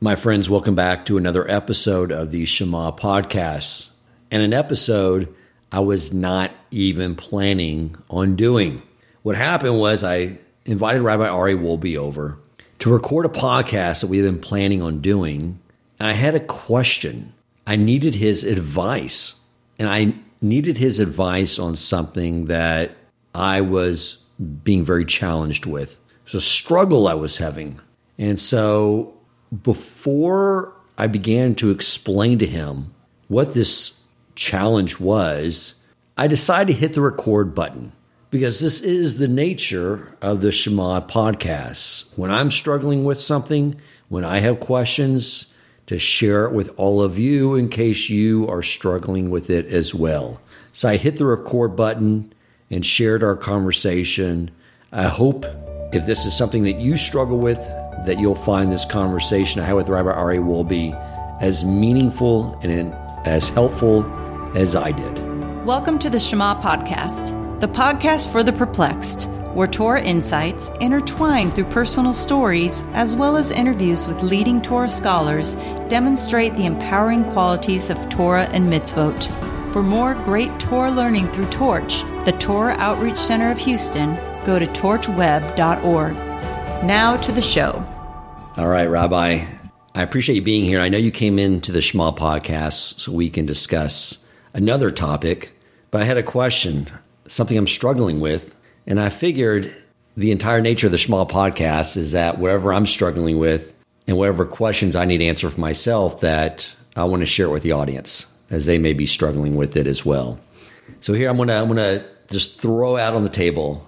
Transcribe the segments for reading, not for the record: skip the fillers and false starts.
My friends, welcome back to another episode of the Shema Podcast, and an episode I was not even planning on doing. What happened was I invited Rabbi Ari Wolbe over to record a podcast that we had been planning on doing. And I had a question. I needed his advice, and I needed his advice on something that I was being very challenged with. It was a struggle I was having, and so before I began to explain to him what this challenge was, I decided to hit the record button because this is the nature of the Shema Podcast. When I'm struggling with something, when I have questions, to share it with all of you in case you are struggling with it as well. So I hit the record button and shared our conversation. I hope if this is something that you struggle with, that you'll find this conversation I had with Rabbi Ari Wolbe as meaningful and as helpful as I did. Welcome to the Shema Podcast, the podcast for the perplexed, where Torah insights intertwined through personal stories as well as interviews with leading Torah scholars demonstrate the empowering qualities of Torah and mitzvot. For more great Torah learning through Torch, the Torah Outreach Center of Houston, go to torchweb.org. Now to the show. All right, Rabbi, I appreciate you being here. I know you came into the Shema Podcast so we can discuss another topic, but I had a question, something I'm struggling with, and I figured the entire nature of the Shema Podcast is that whatever I'm struggling with and whatever questions I need to answer for myself, that I want to share it with the audience as they may be struggling with it as well. So here I'm going to just throw out on the table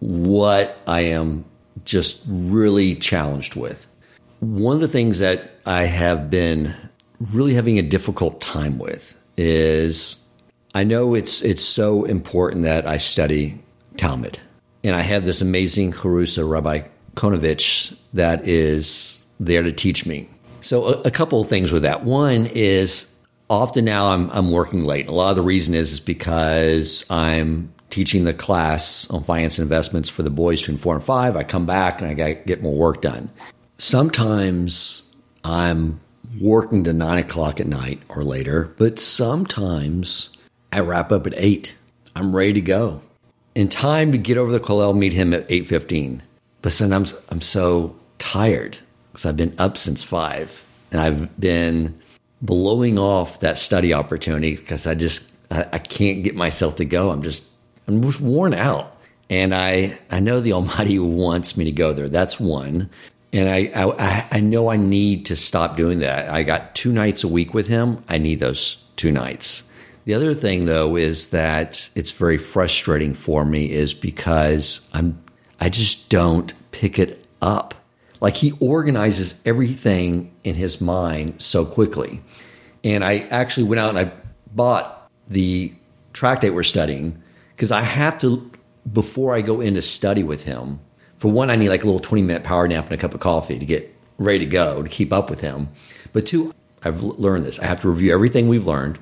what I am just really challenged with. One of the things that I have been really having a difficult time with is I know it's so important that I study Talmud. And I have this amazing Harusa, Rabbi Konovich, that is there to teach me. So a couple of things with that. One is often now I'm working late. A lot of the reason is because I'm teaching the class on finance and investments for the boys between 4 and 5. I come back and I got to get more work done. Sometimes I'm working to 9 o'clock at night or later, but sometimes I wrap up at 8. I'm ready to go. In time to get over the Kollel, meet him at 8:15. But sometimes I'm so tired because I've been up since 5. And I've been blowing off that study opportunity because I can't get myself to go. I'm just worn out. And I know the Almighty wants me to go there. That's one. And I know I need to stop doing that. I got 2 nights a week with him. I need those 2 nights. The other thing, though, is that it's very frustrating for me is because I just don't pick it up. Like, he organizes everything in his mind so quickly. And I actually went out and I bought the tractate we're studying, because I have to, before I go into study with him, for one, I need like a little 20-minute power nap and a cup of coffee to get ready to go, to keep up with him. But two, I've learned this. I have to review everything we've learned,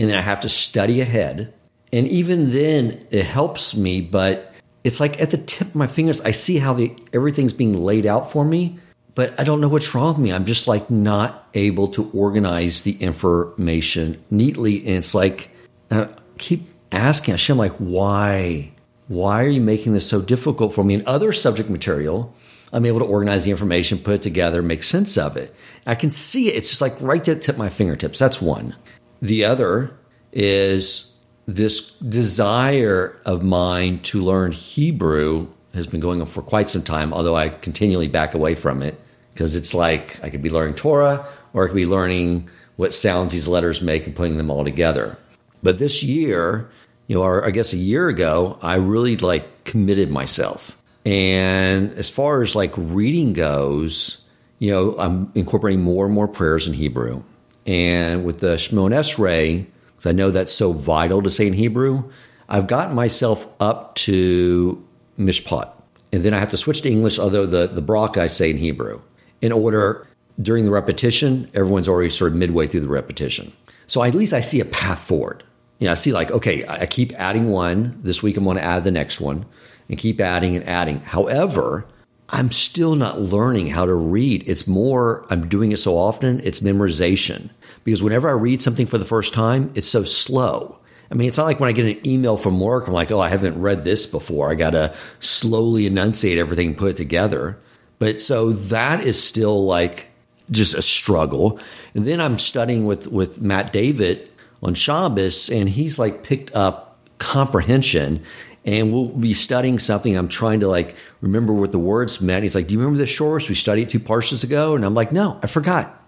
and then I have to study ahead. And even then, it helps me, but it's like at the tip of my fingers, I see how everything's being laid out for me, but I don't know what's wrong with me. I'm just like not able to organize the information neatly. And it's like, I keep asking Hashem, like, why are you making this so difficult for me? In other subject material, I'm able to organize the information, put it together, make sense of it. I can see it. It's just like right at the tip of my fingertips. That's one. The other is this desire of mine to learn Hebrew has been going on for quite some time, although I continually back away from it because it's like I could be learning Torah or I could be learning what sounds these letters make and putting them all together. But this year, or I guess a year ago, I really like committed myself. And as far as like reading goes, I'm incorporating more and more prayers in Hebrew. And with the Shemoneh Esrei, because I know that's so vital to say in Hebrew, I've gotten myself up to Mishpat. And then I have to switch to English, although the Brach I say in Hebrew. In order, during the repetition, everyone's already sort of midway through the repetition. So at least I see a path forward. I see like, okay, I keep adding one. This week I'm going to add the next one and keep adding and adding. However, I'm still not learning how to read. It's more, I'm doing it so often, it's memorization. Because whenever I read something for the first time, it's so slow. I mean, it's not like when I get an email from work, I'm like, oh, I haven't read this before. I got to slowly enunciate everything and put it together. But so that is still like just a struggle. And then I'm studying with Matt David on Shabbos, and he's like picked up comprehension. And we'll be studying something. I'm trying to like remember what the words meant. He's like, do you remember the Shorosh? We studied it 2 parshas ago. And I'm like, no, I forgot,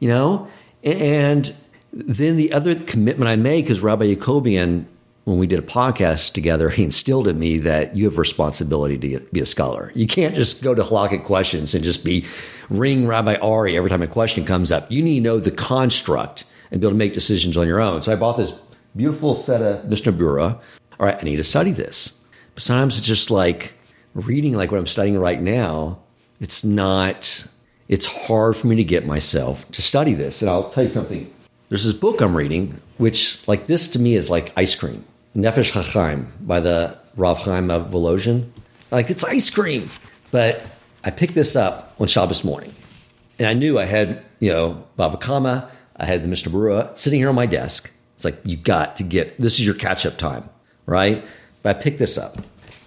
you know? And then the other commitment I make is Rabbi Yaakovian, when we did a podcast together, he instilled in me that you have responsibility to be a scholar. You can't just go to halakhic questions and just be ring Rabbi Ari every time a question comes up. You need to know the construct and be able to make decisions on your own. So I bought this beautiful set of Mishnah Berurah. All right, I need to study this. But sometimes it's just like reading, like what I'm studying right now, it's hard for me to get myself to study this. And I'll tell you something. There's this book I'm reading, which like this to me is like ice cream. Nefesh Hachaim by the Rav Chaim of Volozhin. Like it's ice cream. But I picked this up on Shabbos morning. And I knew I had, Bava Kama, I had the Mishnah Berurah sitting here on my desk. It's like, you got to get, this is your catch-up time. Right? But I picked this up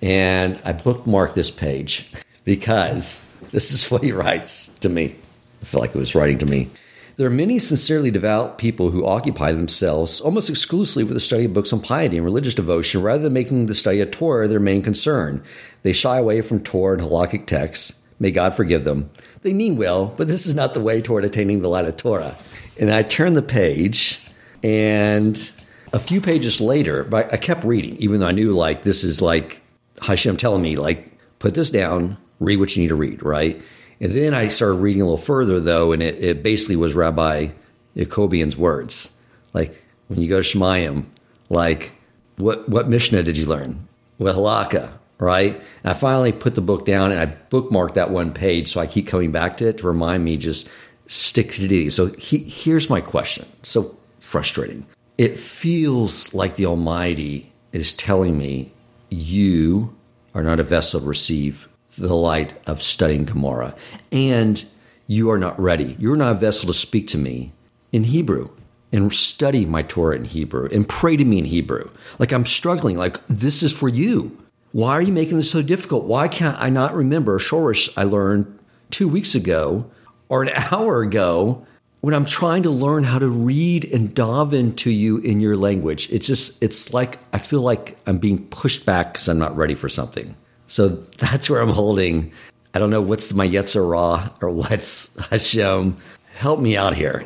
and I bookmarked this page because this is what he writes to me. I feel like it was writing to me. There are many sincerely devout people who occupy themselves almost exclusively with the study of books on piety and religious devotion rather than making the study of Torah their main concern. They shy away from Torah and halakhic texts. May God forgive them. They mean well, but this is not the way toward attaining the light of Torah. And I turned the page and a few pages later, but I kept reading, even though I knew, like, this is, like, Hashem telling me, like, put this down, read what you need to read, right? And then I started reading a little further, though, and it basically was Rabbi Yaakovian's words. Like, when you go to Shemayim, like, what Mishnah did you learn? What halakha, right? And I finally put the book down, and I bookmarked that one page, so I keep coming back to it to remind me, just stick to these. So here's my question. So frustrating. It feels like the Almighty is telling me, you are not a vessel to receive the light of studying Gemara, and you are not ready. You're not a vessel to speak to me in Hebrew and study my Torah in Hebrew and pray to me in Hebrew. Like, I'm struggling. Like, this is for you. Why are you making this so difficult? Why can't I not remember Shorosh I learned 2 weeks ago or an hour ago? When I'm trying to learn how to read and daven to you in your language, it's like I feel like I'm being pushed back because I'm not ready for something. So that's where I'm holding. I don't know what's my yetzer hara or what's Hashem. Help me out here.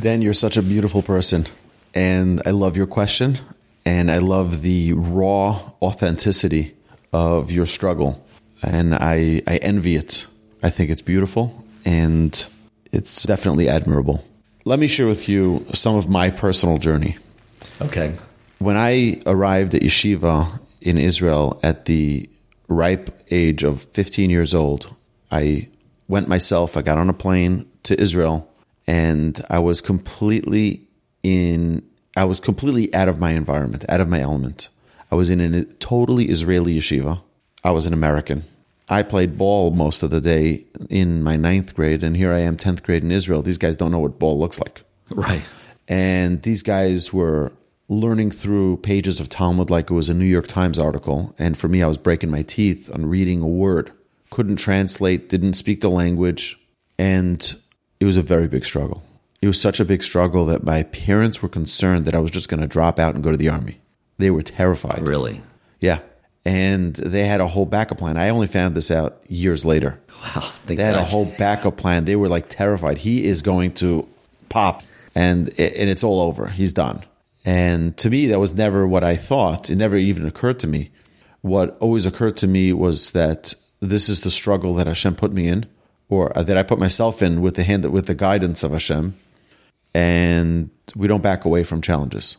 Dan, you're such a beautiful person. And I love your question. And I love the raw authenticity of your struggle. And I envy it. I think it's beautiful. And it's definitely admirable. Let me share with you some of my personal journey. Okay. When I arrived at yeshiva in Israel at the ripe age of 15 years old, I went myself, I got on a plane to Israel, and I was completely out of my environment, out of my element. I was in a totally Israeli yeshiva. I was an American. I played ball most of the day in my 9th grade, and here I am 10th grade in Israel. These guys don't know what ball looks like. Right. And these guys were learning through pages of Talmud like it was a New York Times article. And for me, I was breaking my teeth on reading a word. Couldn't translate, didn't speak the language. And it was a very big struggle. It was such a big struggle that my parents were concerned that I was just going to drop out and go to the army. They were terrified. Really? Yeah. And they had a whole backup plan. I only found this out years later. Wow. They had a whole backup plan. They were like terrified. He is going to pop and it's all over. He's done. And to me, that was never what I thought. It never even occurred to me. What always occurred to me was that this is the struggle that Hashem put me in, or that I put myself in with the guidance of Hashem. And we don't back away from challenges.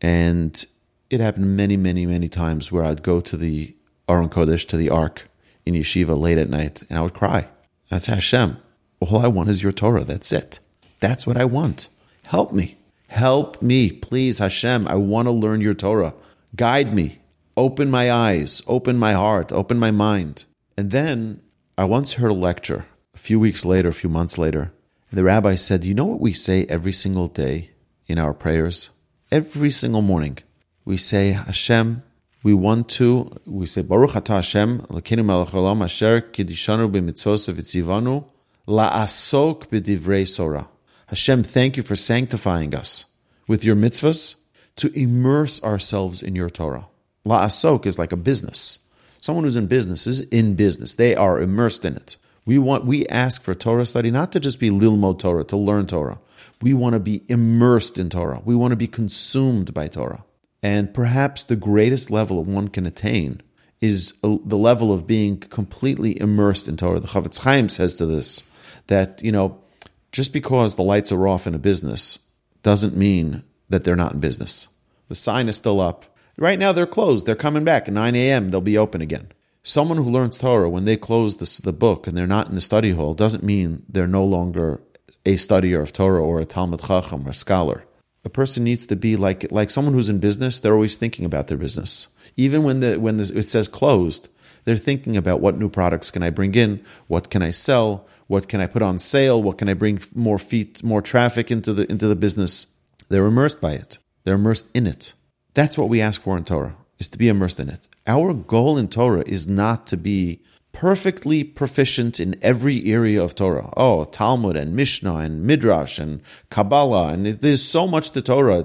And it happened many, many, many times where I'd go to the Aron Kodesh, to the Ark in yeshiva late at night, and I would cry. I'd say, Hashem, all I want is your Torah. That's it. That's what I want. Help me. Help me, please, Hashem. I want to learn your Torah. Guide me. Open my eyes. Open my heart. Open my mind. And then I once heard a lecture a few months later, and the rabbi said, you know what we say every single day in our prayers? Every single morning, we say, Hashem, we say, Baruch atah Hashem, Lakinu Malcholam Asher Kedishanu BeMitzvosav Itzivanu La Asok BeDivrei Torah. Hashem, thank you for sanctifying us with your mitzvahs to immerse ourselves in your Torah. La Asok is like a business. Someone who's in business is in business. They are immersed in it. We ask for Torah study not to just be lilmod Torah, to learn Torah. We want to be immersed in Torah. We want to be consumed by Torah. And perhaps the greatest level one can attain is the level of being completely immersed in Torah. The Chavetz Chaim says to this, that, just because the lights are off in a business doesn't mean that they're not in business. The sign is still up. Right now they're closed. They're coming back at 9 a.m. They'll be open again. Someone who learns Torah, when they close the book and they're not in the study hall, doesn't mean they're no longer a studier of Torah or a Talmud Chacham or a scholar. A person needs to be like someone who's in business. They're always thinking about their business. Even when it says closed, they're thinking about what new products can I bring in, what can I sell, what can I put on sale, what can I bring more traffic into the business. They're immersed by it. They're immersed in it. That's what we ask for in Torah, is to be immersed in it. Our goal in Torah is not to be perfectly proficient in every area of Torah. Oh, Talmud and Mishnah and Midrash and Kabbalah, and there's so much to Torah.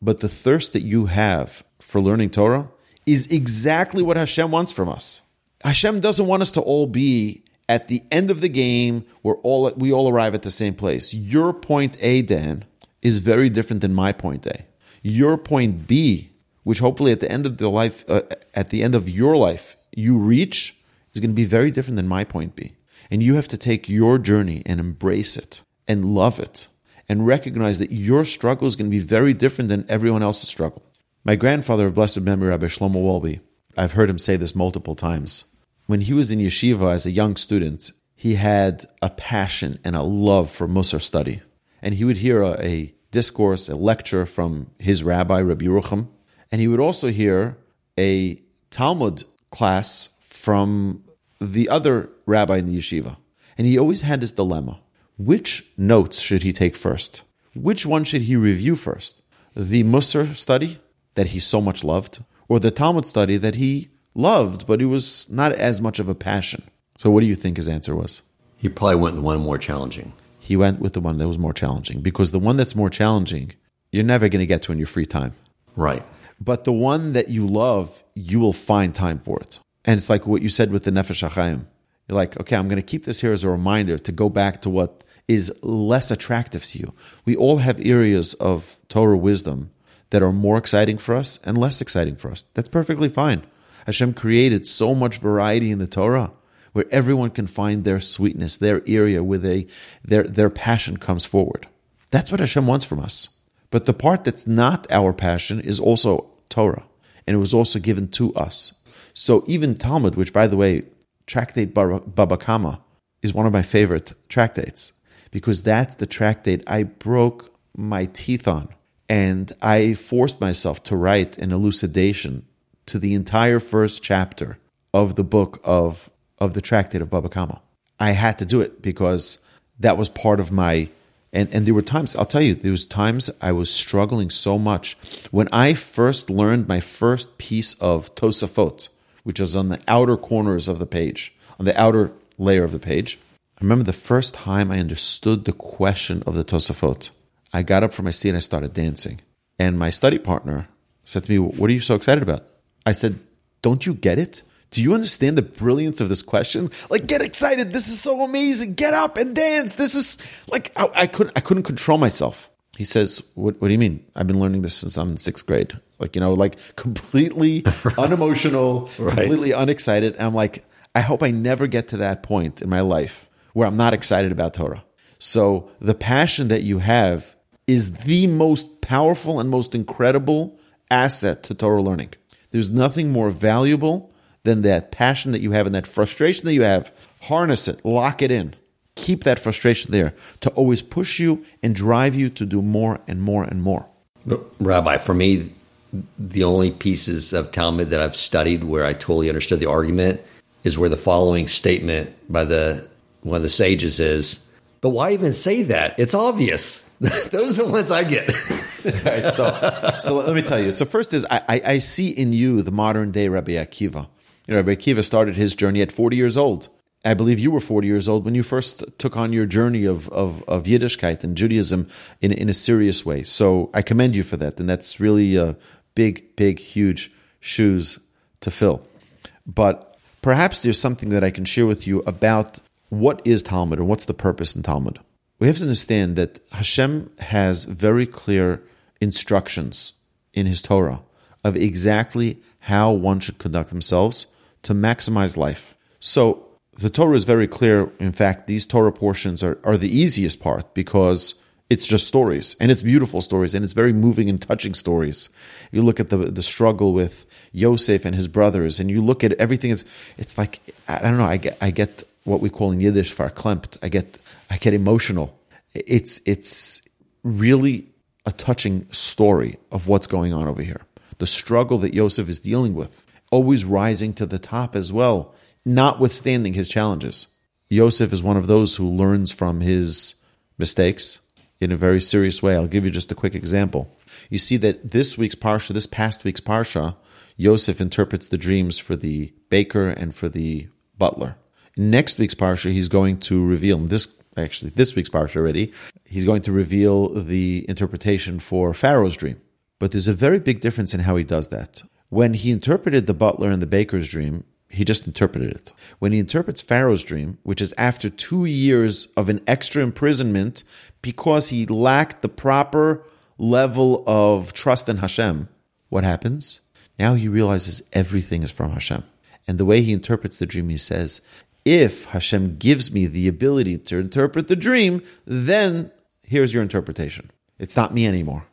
But the thirst that you have for learning Torah is exactly what Hashem wants from us. Hashem doesn't want us to all be at the end of the game where we all arrive at the same place. Your point A, Dan, is very different than my point A. Your point B, which hopefully at the end of your life, you reach, is going to be very different than my point B. And you have to take your journey and embrace it and love it and recognize that your struggle is going to be very different than everyone else's struggle. My grandfather of blessed memory, Rabbi Shlomo Wolbe, I've heard him say this multiple times. When he was in yeshiva as a young student, he had a passion and a love for Musar study. And he would hear a discourse, a lecture from his rabbi, Rabbi Rucham, and he would also hear a Talmud class from the other rabbi in the yeshiva. And he always had this dilemma. Which notes should he take first? Which one should he review first? The Musar study that he so much loved, or the Talmud study that he loved, but it was not as much of a passion? So what do you think his answer was? He probably went the one more challenging. He went with the one that was more challenging, because the one that's more challenging, you're never going to get to in your free time. Right. But the one that you love, you will find time for it. And it's like what you said with the Nefesh Hachaim. You're like, okay, I'm going to keep this here as a reminder to go back to what is less attractive to you. We all have areas of Torah wisdom that are more exciting for us and less exciting for us. That's perfectly fine. Hashem created so much variety in the Torah where everyone can find their sweetness, their area where their passion comes forward. That's what Hashem wants from us. But the part that's not our passion is also Torah, and it was also given to us. So even Talmud, which, by the way, Tractate Baba Kama is one of my favorite tractates, because that's the tractate I broke my teeth on, and I forced myself to write an elucidation to the entire first chapter of the book of the Tractate of Baba Kama. I had to do it because that was part of my... And there were times, I'll tell you, there was times I was struggling so much. When I first learned my first piece of Tosafot, which was on the outer corners of the page, on the outer layer of the page, I remember the first time I understood the question of the Tosafot. I got up from my seat and I started dancing. And my study partner said to me, "What are you so excited about?" I said, "Don't you get it? Do you understand the brilliance of this question? Like, get excited. This is so amazing. Get up and dance. This is like..." I couldn't control myself. He says, what do you mean? I've been learning this since I'm in sixth grade. Completely unemotional, right. Completely unexcited. And I'm like, I hope I never get to that point in my life where I'm not excited about Torah. So the passion that you have is the most powerful and most incredible asset to Torah learning. There's nothing more valuable then that passion that you have and that frustration that you have. Harness it, lock it in. Keep that frustration there to always push you and drive you to do more and more and more. But Rabbi, for me, the only pieces of Talmud that I've studied where I totally understood the argument is where the following statement by one of the sages is, but why even say that? It's obvious. Those are the ones I get. Right, so let me tell you. So first is I see in you the modern day Rabbi Akiva. You know, Rabbi Akiva started his journey at 40 years old. I believe you were 40 years old when you first took on your journey of Yiddishkeit and Judaism in a serious way. So I commend you for that. And that's really big, big, huge shoes to fill. But perhaps there's something that I can share with you about what is Talmud and what's the purpose in Talmud. We have to understand that Hashem has very clear instructions in his Torah of exactly how one should conduct themselves to maximize life. So the Torah is very clear. In fact, these Torah portions are the easiest part because it's just stories, and it's beautiful stories, and it's very moving and touching stories. You look at the struggle with Yosef and his brothers, and you look at everything. It's like, I don't know, I get what we call in Yiddish verklempt. I get emotional. It's really a touching story of what's going on over here. The struggle that Yosef is dealing with, always rising to the top as well, notwithstanding his challenges. Yosef is one of those who learns from his mistakes in a very serious way. I'll give you just a quick example. You see that this past week's Parsha, Yosef interprets the dreams for the baker and for the butler. Next week's Parsha, he's going to reveal, this week's Parsha already, he's going to reveal the interpretation for Pharaoh's dream. But there's a very big difference in how he does that. When he interpreted the butler and the baker's dream, he just interpreted it. When he interprets Pharaoh's dream, which is after 2 years of an extra imprisonment because he lacked the proper level of trust in Hashem, what happens? Now he realizes everything is from Hashem. And the way he interprets the dream, he says, if Hashem gives me the ability to interpret the dream, then here's your interpretation. It's not me anymore.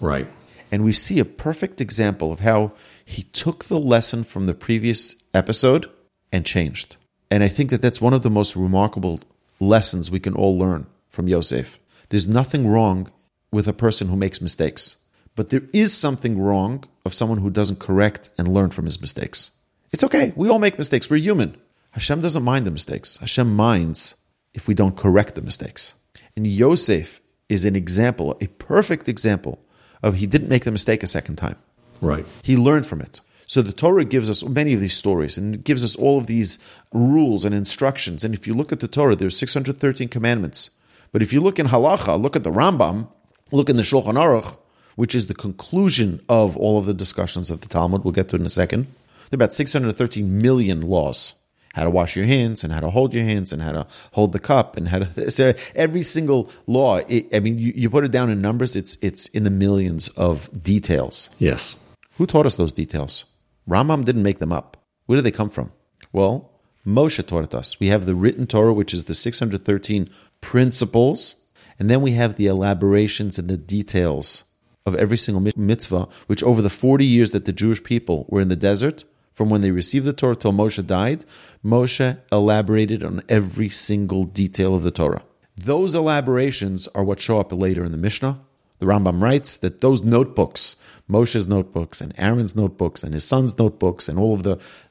Right. And we see a perfect example of how he took the lesson from the previous episode and changed. And I think that that's one of the most remarkable lessons we can all learn from Yosef. There's nothing wrong with a person who makes mistakes. But there is something wrong of someone who doesn't correct and learn from his mistakes. It's okay. We all make mistakes. We're human. Hashem doesn't mind the mistakes. Hashem minds if we don't correct the mistakes. And Yosef is an example, a perfect example of he didn't make the mistake a second time. Right. He learned from it. So the Torah gives us many of these stories and it gives us all of these rules and instructions. And if you look at the Torah, there's 613 commandments. But if you look in Halacha, look at the Rambam, look in the Shulchan Aruch, which is the conclusion of all of the discussions of the Talmud. We'll get to it in a second. There are about 613 million laws. How to wash your hands and how to hold your hands and how to hold the cup and how to... So every single law, you put it down in numbers, it's in the millions of details. Yes. Who taught us those details? Rambam didn't make them up. Where do they come from? Well, Moshe taught it us. We have the written Torah, which is the 613 principles, and then we have the elaborations and the details of every single mitzvah, which over the 40 years that the Jewish people were in the desert... From when they received the Torah till Moshe died, Moshe elaborated on every single detail of the Torah. Those elaborations are what show up later in the Mishnah. The Rambam writes that those notebooks, Moshe's notebooks and Aaron's notebooks and his son's notebooks and all of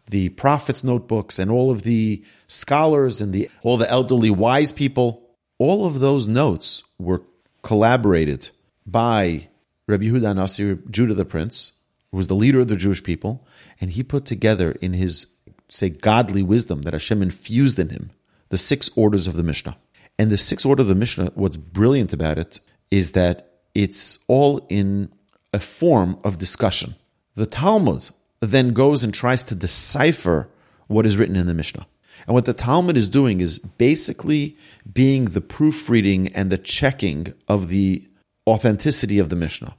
the prophets' notebooks and all of the scholars and all the elderly wise people, all of those notes were collaborated by Rabbi Yehudah HaNasi, Judah the Prince, who was the leader of the Jewish people, and he put together in his, say, godly wisdom that Hashem infused in him, the six orders of the Mishnah. And the six orders of the Mishnah, what's brilliant about it is that it's all in a form of discussion. The Talmud then goes and tries to decipher what is written in the Mishnah. And what the Talmud is doing is basically being the proofreading and the checking of the authenticity of the Mishnah.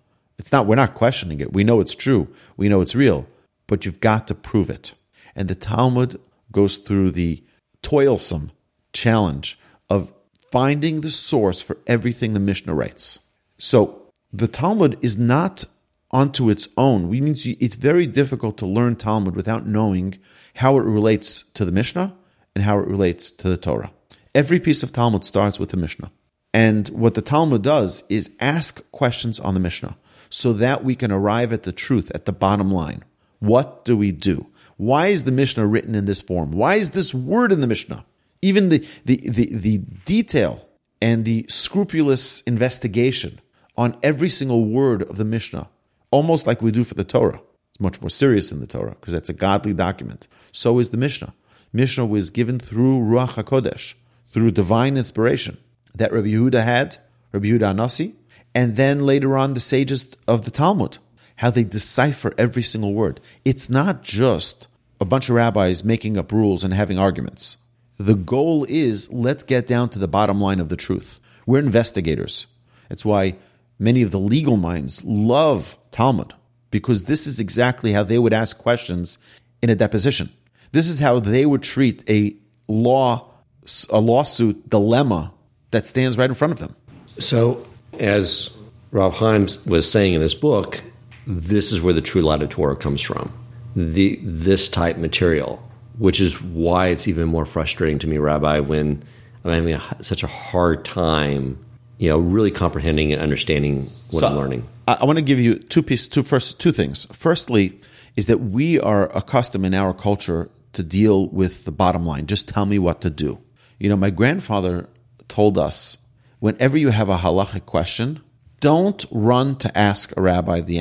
We're not questioning it. We know it's true. We know it's real. But you've got to prove it. And the Talmud goes through the toilsome challenge of finding the source for everything the Mishnah writes. So the Talmud is not onto its own. We mean it's very difficult to learn Talmud without knowing how it relates to the Mishnah and how it relates to the Torah. Every piece of Talmud starts with the Mishnah. And what the Talmud does is ask questions on the Mishnah, so that we can arrive at the truth, at the bottom line. What do we do? Why is the Mishnah written in this form? Why is this word in the Mishnah? Even the detail and the scrupulous investigation on every single word of the Mishnah, almost like we do for the Torah. It's much more serious in the Torah because that's a godly document. So is the Mishnah. Mishnah was given through Ruach HaKodesh, through divine inspiration that Rabbi Yehudah had, Rabbi Yehudah HaNasi, and then later on the sages of the Talmud, how they decipher every single word. It's not just a bunch of rabbis making up rules and having arguments. The goal is, let's get down to the bottom line of the truth. We're investigators. That's why many of the legal minds love Talmud, because this is exactly how they would ask questions in a deposition. This is how they would treat a lawsuit dilemma that stands right in front of them. So, as Rav Himes was saying in his book, this is where the true light of Torah comes from, this type material, which is why it's even more frustrating to me, Rabbi, when I'm having such a hard time, really comprehending and understanding what I'm learning. I want to give you two things. Firstly, is that we are accustomed in our culture to deal with the bottom line. Just tell me what to do. My grandfather told us, whenever you have a halachic question, don't run to ask a rabbi for the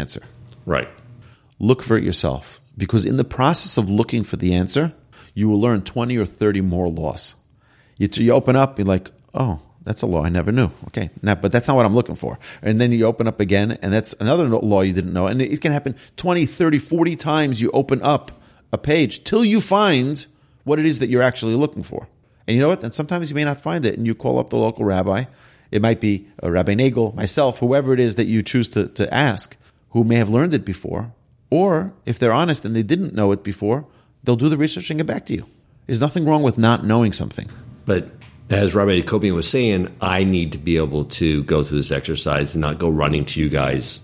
answer. Right. Look for it yourself. Because in the process of looking for the answer, you will learn 20 or 30 more laws. You open up, you're like, oh, that's a law I never knew. Okay, but that's not what I'm looking for. And then you open up again, and that's another law you didn't know. And it can happen 20, 30, 40 times you open up a page till you find what it is that you're actually looking for. And you know what? And sometimes you may not find it, and you call up the local rabbi. It might be Rabbi Nagel, myself, whoever it is that you choose to ask, who may have learned it before. Or, if they're honest and they didn't know it before, they'll do the research and get back to you. There's nothing wrong with not knowing something. But as Rabbi Kopin was saying, I need to be able to go through this exercise and not go running to you guys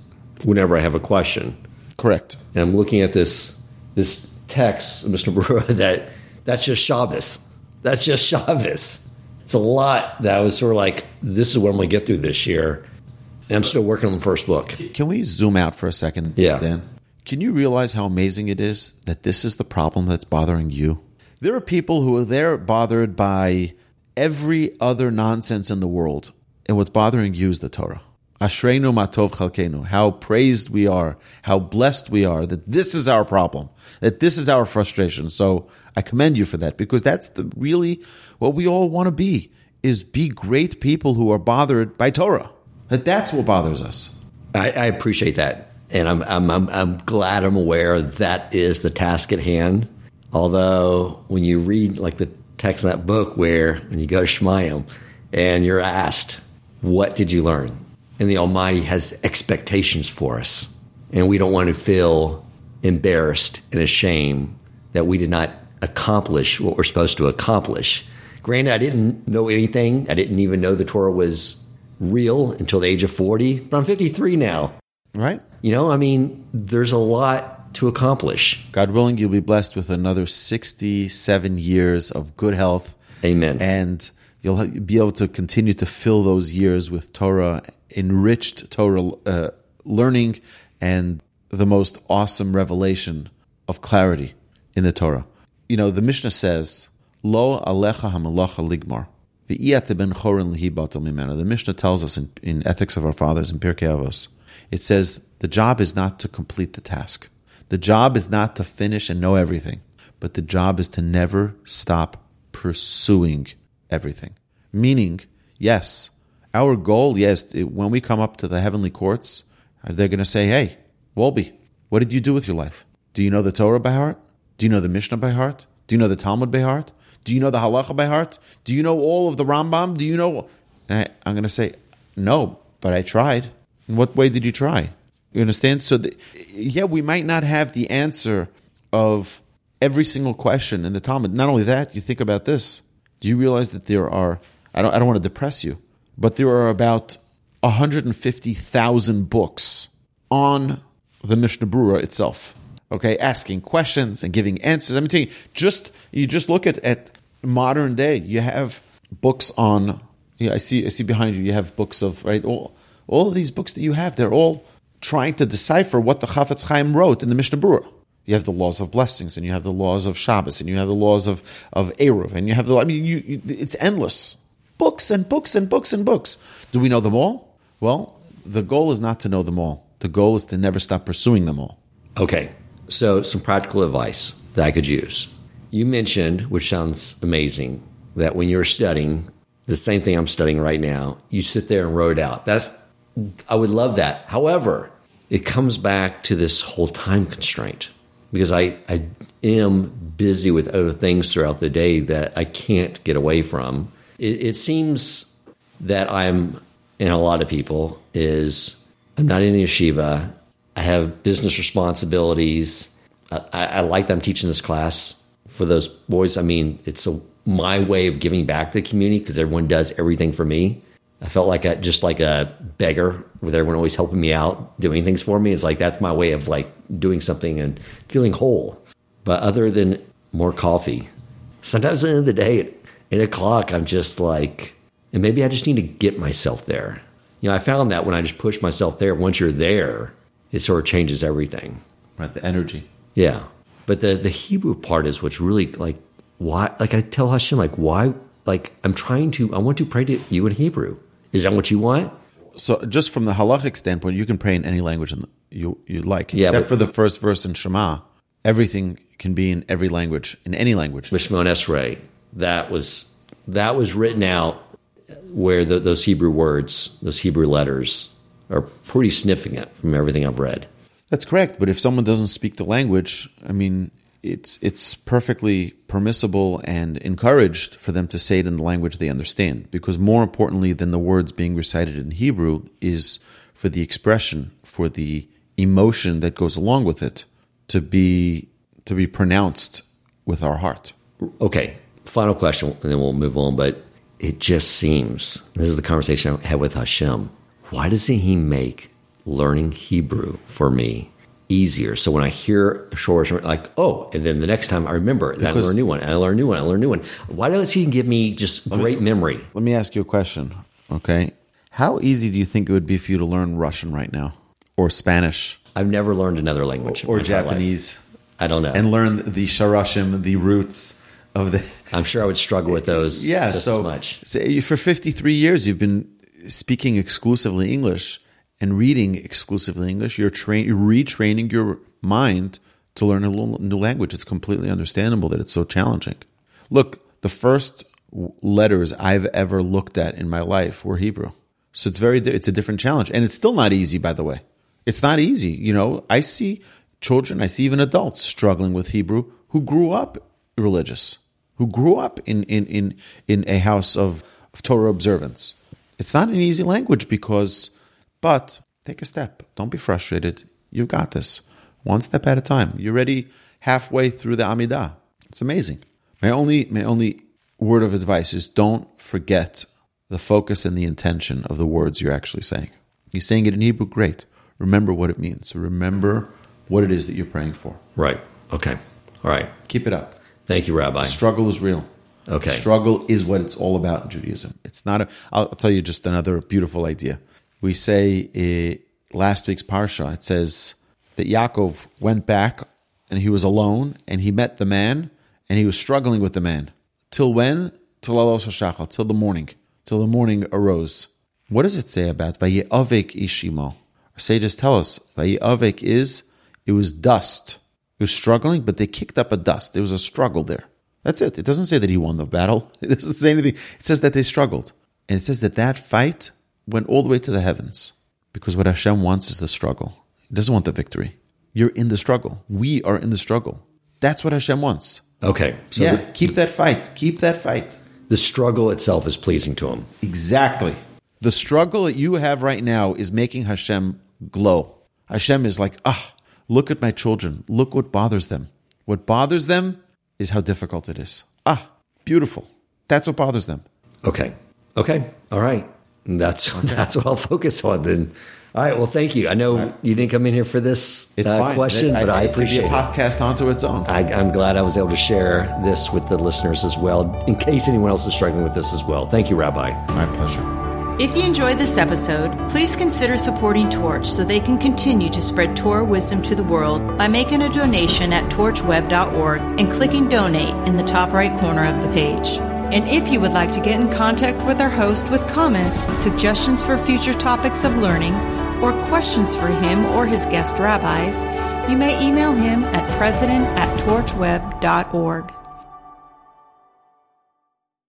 whenever I have a question. Correct. And I'm looking at this text, Mr. Berurah, that's just Shabbos. That's just Shabbos. It's a lot that I was sort of like, this is what I'm going to get through this year. And I'm still working on the first book. Can we zoom out for a second, Dan? Yeah. Can you realize how amazing it is that this is the problem that's bothering you? There are people who are bothered by every other nonsense in the world. And what's bothering you is the Torah. Ashreinu matov chalkeinu. How praised we are, how blessed we are, that this is our problem, that this is our frustration. So I commend you for that, because that's really what we all want to be, is be great people who are bothered by Torah. That's what bothers us. I appreciate that. And I'm glad I'm aware that is the task at hand. Although when you read like the text in that book where when you go to Shemayim and you're asked, what did you learn? And the Almighty has expectations for us. And we don't want to feel embarrassed and ashamed that we did not accomplish what we're supposed to accomplish. Granted, I didn't know anything. I didn't even know the Torah was real until the age of 40. But I'm 53 now. Right. There's a lot to accomplish. God willing, you'll be blessed with another 67 years of good health. Amen. And you'll be able to continue to fill those years with Torah, enriched Torah learning, and the most awesome revelation of clarity in the Torah. The Mishnah says, Lo alecha hamalacha ligmar. The Mishnah tells us in Ethics of Our Fathers, in Pirkei Avos, it says the job is not to complete the task. The job is not to finish and know everything, but the job is to never stop pursuing everything. Meaning, yes, our goal, when we come up to the heavenly courts, they're going to say, hey, Wolbe, what did you do with your life? Do you know the Torah by heart? Do you know the Mishnah by heart? Do you know the Talmud by heart? Do you know the halacha by heart? Do you know all of the Rambam? Do you know? And I'm going to say, no, but I tried. In what way did you try? You understand? So, we might not have the answer of every single question in the Talmud. Not only that, you think about this. Do you realize that there are, I don't want to depress you, but there are about 150,000 books on the Mishnah Berurah itself. Okay, asking questions and giving answers. I'm telling you, you just look at modern day. You have books on. I see behind you. You have books of all of these books that you have. They're all trying to decipher what the Chavetz Chaim wrote in the Mishnah Berurah. You have the laws of blessings, and you have the laws of Shabbos, and you have the laws of Eruv, and you have the... I mean, it's endless. Books and books and books and books. Do we know them all? Well, the goal is not to know them all. The goal is to never stop pursuing them all. Okay, so some practical advice that I could use. You mentioned, which sounds amazing, that when you're studying, the same thing I'm studying right now, you sit there and wrote it out. I would love that. However, it comes back to this whole time constraint. Because I am busy with other things throughout the day that I can't get away from. It seems that I'm, and a lot of people, is I'm not in yeshiva. I have business responsibilities. I like that I'm teaching this class for those boys. I mean, it's my way of giving back to the community because everyone does everything for me. I felt like just like a beggar with everyone always helping me out, doing things for me. It's like that's my way of like doing something and feeling whole. But other than more coffee, sometimes at the end of the day at 8 o'clock, I'm just like, and maybe I just need to get myself there. You know, I found that when I just push myself there, once you're there, it sort of changes everything. Right, the energy. Yeah. But the Hebrew part is what's really like, why? Like I tell Hashem, like, why? Like I want to pray to you in Hebrew. Is that what you want? So just from the halachic standpoint, you can pray in any language you like, except for the first verse in Shema. Everything can be in every language, in any language. Shemoneh Esrei, that was written out where those Hebrew words, those Hebrew letters are pretty significant from everything I've read. That's correct. But if someone doesn't speak the language, I mean, it's perfectly permissible and encouraged for them to say it in the language they understand, because more importantly than the words being recited in Hebrew is for the expression, for the emotion that goes along with it, to be pronounced with our heart. Okay, final question, and then we'll move on, but it just seems, this is the conversation I had with Hashem, why doesn't he make learning Hebrew for me easier? So when I hear Shorosh, like, oh, and then the next time I remember that I learn a new one, I learn a new one. Why does he give me just great memory? Let me ask you a question, okay? How easy do you think it would be for you to learn Russian right now, or Spanish? I've never learned another language, or Japanese. I don't know. And learn the Shoroshim, the roots of the. I'm sure I would struggle with those. Yeah, just so as much. So for 53 years, you've been speaking exclusively English and reading exclusively English. You're retraining your mind to learn a new language. It's completely understandable that it's so challenging. Look, the first letters I've ever looked at in my life were Hebrew. So it's a different challenge. And it's still not easy, by the way. It's not easy. You know, I see children, I see even adults struggling with Hebrew who grew up religious, who grew up in a house of Torah observance. It's not an easy language because... But take a step. Don't be frustrated. You've got this. One step at a time. You're already halfway through the Amidah. It's amazing. My only word of advice is don't forget the focus and the intention of the words you're actually saying. You're saying it in Hebrew, great. Remember what it means. Remember what it is that you're praying for. Right. Okay. All right. Keep it up. Thank you, Rabbi. Struggle is real. Okay. Struggle is what it's all about in Judaism. It's not I'll tell you just another beautiful idea. We say last week's Parsha, it says that Yaakov went back and he was alone and he met the man and he was struggling with the man. Till when? Till alos hashachal, till the morning. Till the morning arose. What does it say about Vaye'avek ishimo? Our sages tell us Vaye'avek is, it was dust. He was struggling, but they kicked up a dust. There was a struggle there. That's it. It doesn't say that he won the battle. It doesn't say anything. It says that they struggled. And it says that fight went all the way to the heavens. Because what Hashem wants is the struggle. He doesn't want the victory. You're in the struggle. We are in the struggle. That's what Hashem wants. Okay. So yeah, keep that fight. Keep that fight. The struggle itself is pleasing to him. Exactly. The struggle that you have right now is making Hashem glow. Hashem is like, look at my children. Look what bothers them. What bothers them is how difficult it is. Beautiful. That's what bothers them. Okay. All right. That's what I'll focus on then. All right. Well, thank you. I know you didn't come in here for this question, but I appreciate it. Podcast onto its own. I'm glad I was able to share this with the listeners as well, in case anyone else is struggling with this as well. Thank you, Rabbi. My pleasure. If you enjoyed this episode, please consider supporting Torch so they can continue to spread Torah wisdom to the world by making a donation at torchweb.org and clicking Donate in the top right corner of the page. And if you would like to get in contact with our host with comments, suggestions for future topics of learning, or questions for him or his guest rabbis, you may email him at president@torchweb.org.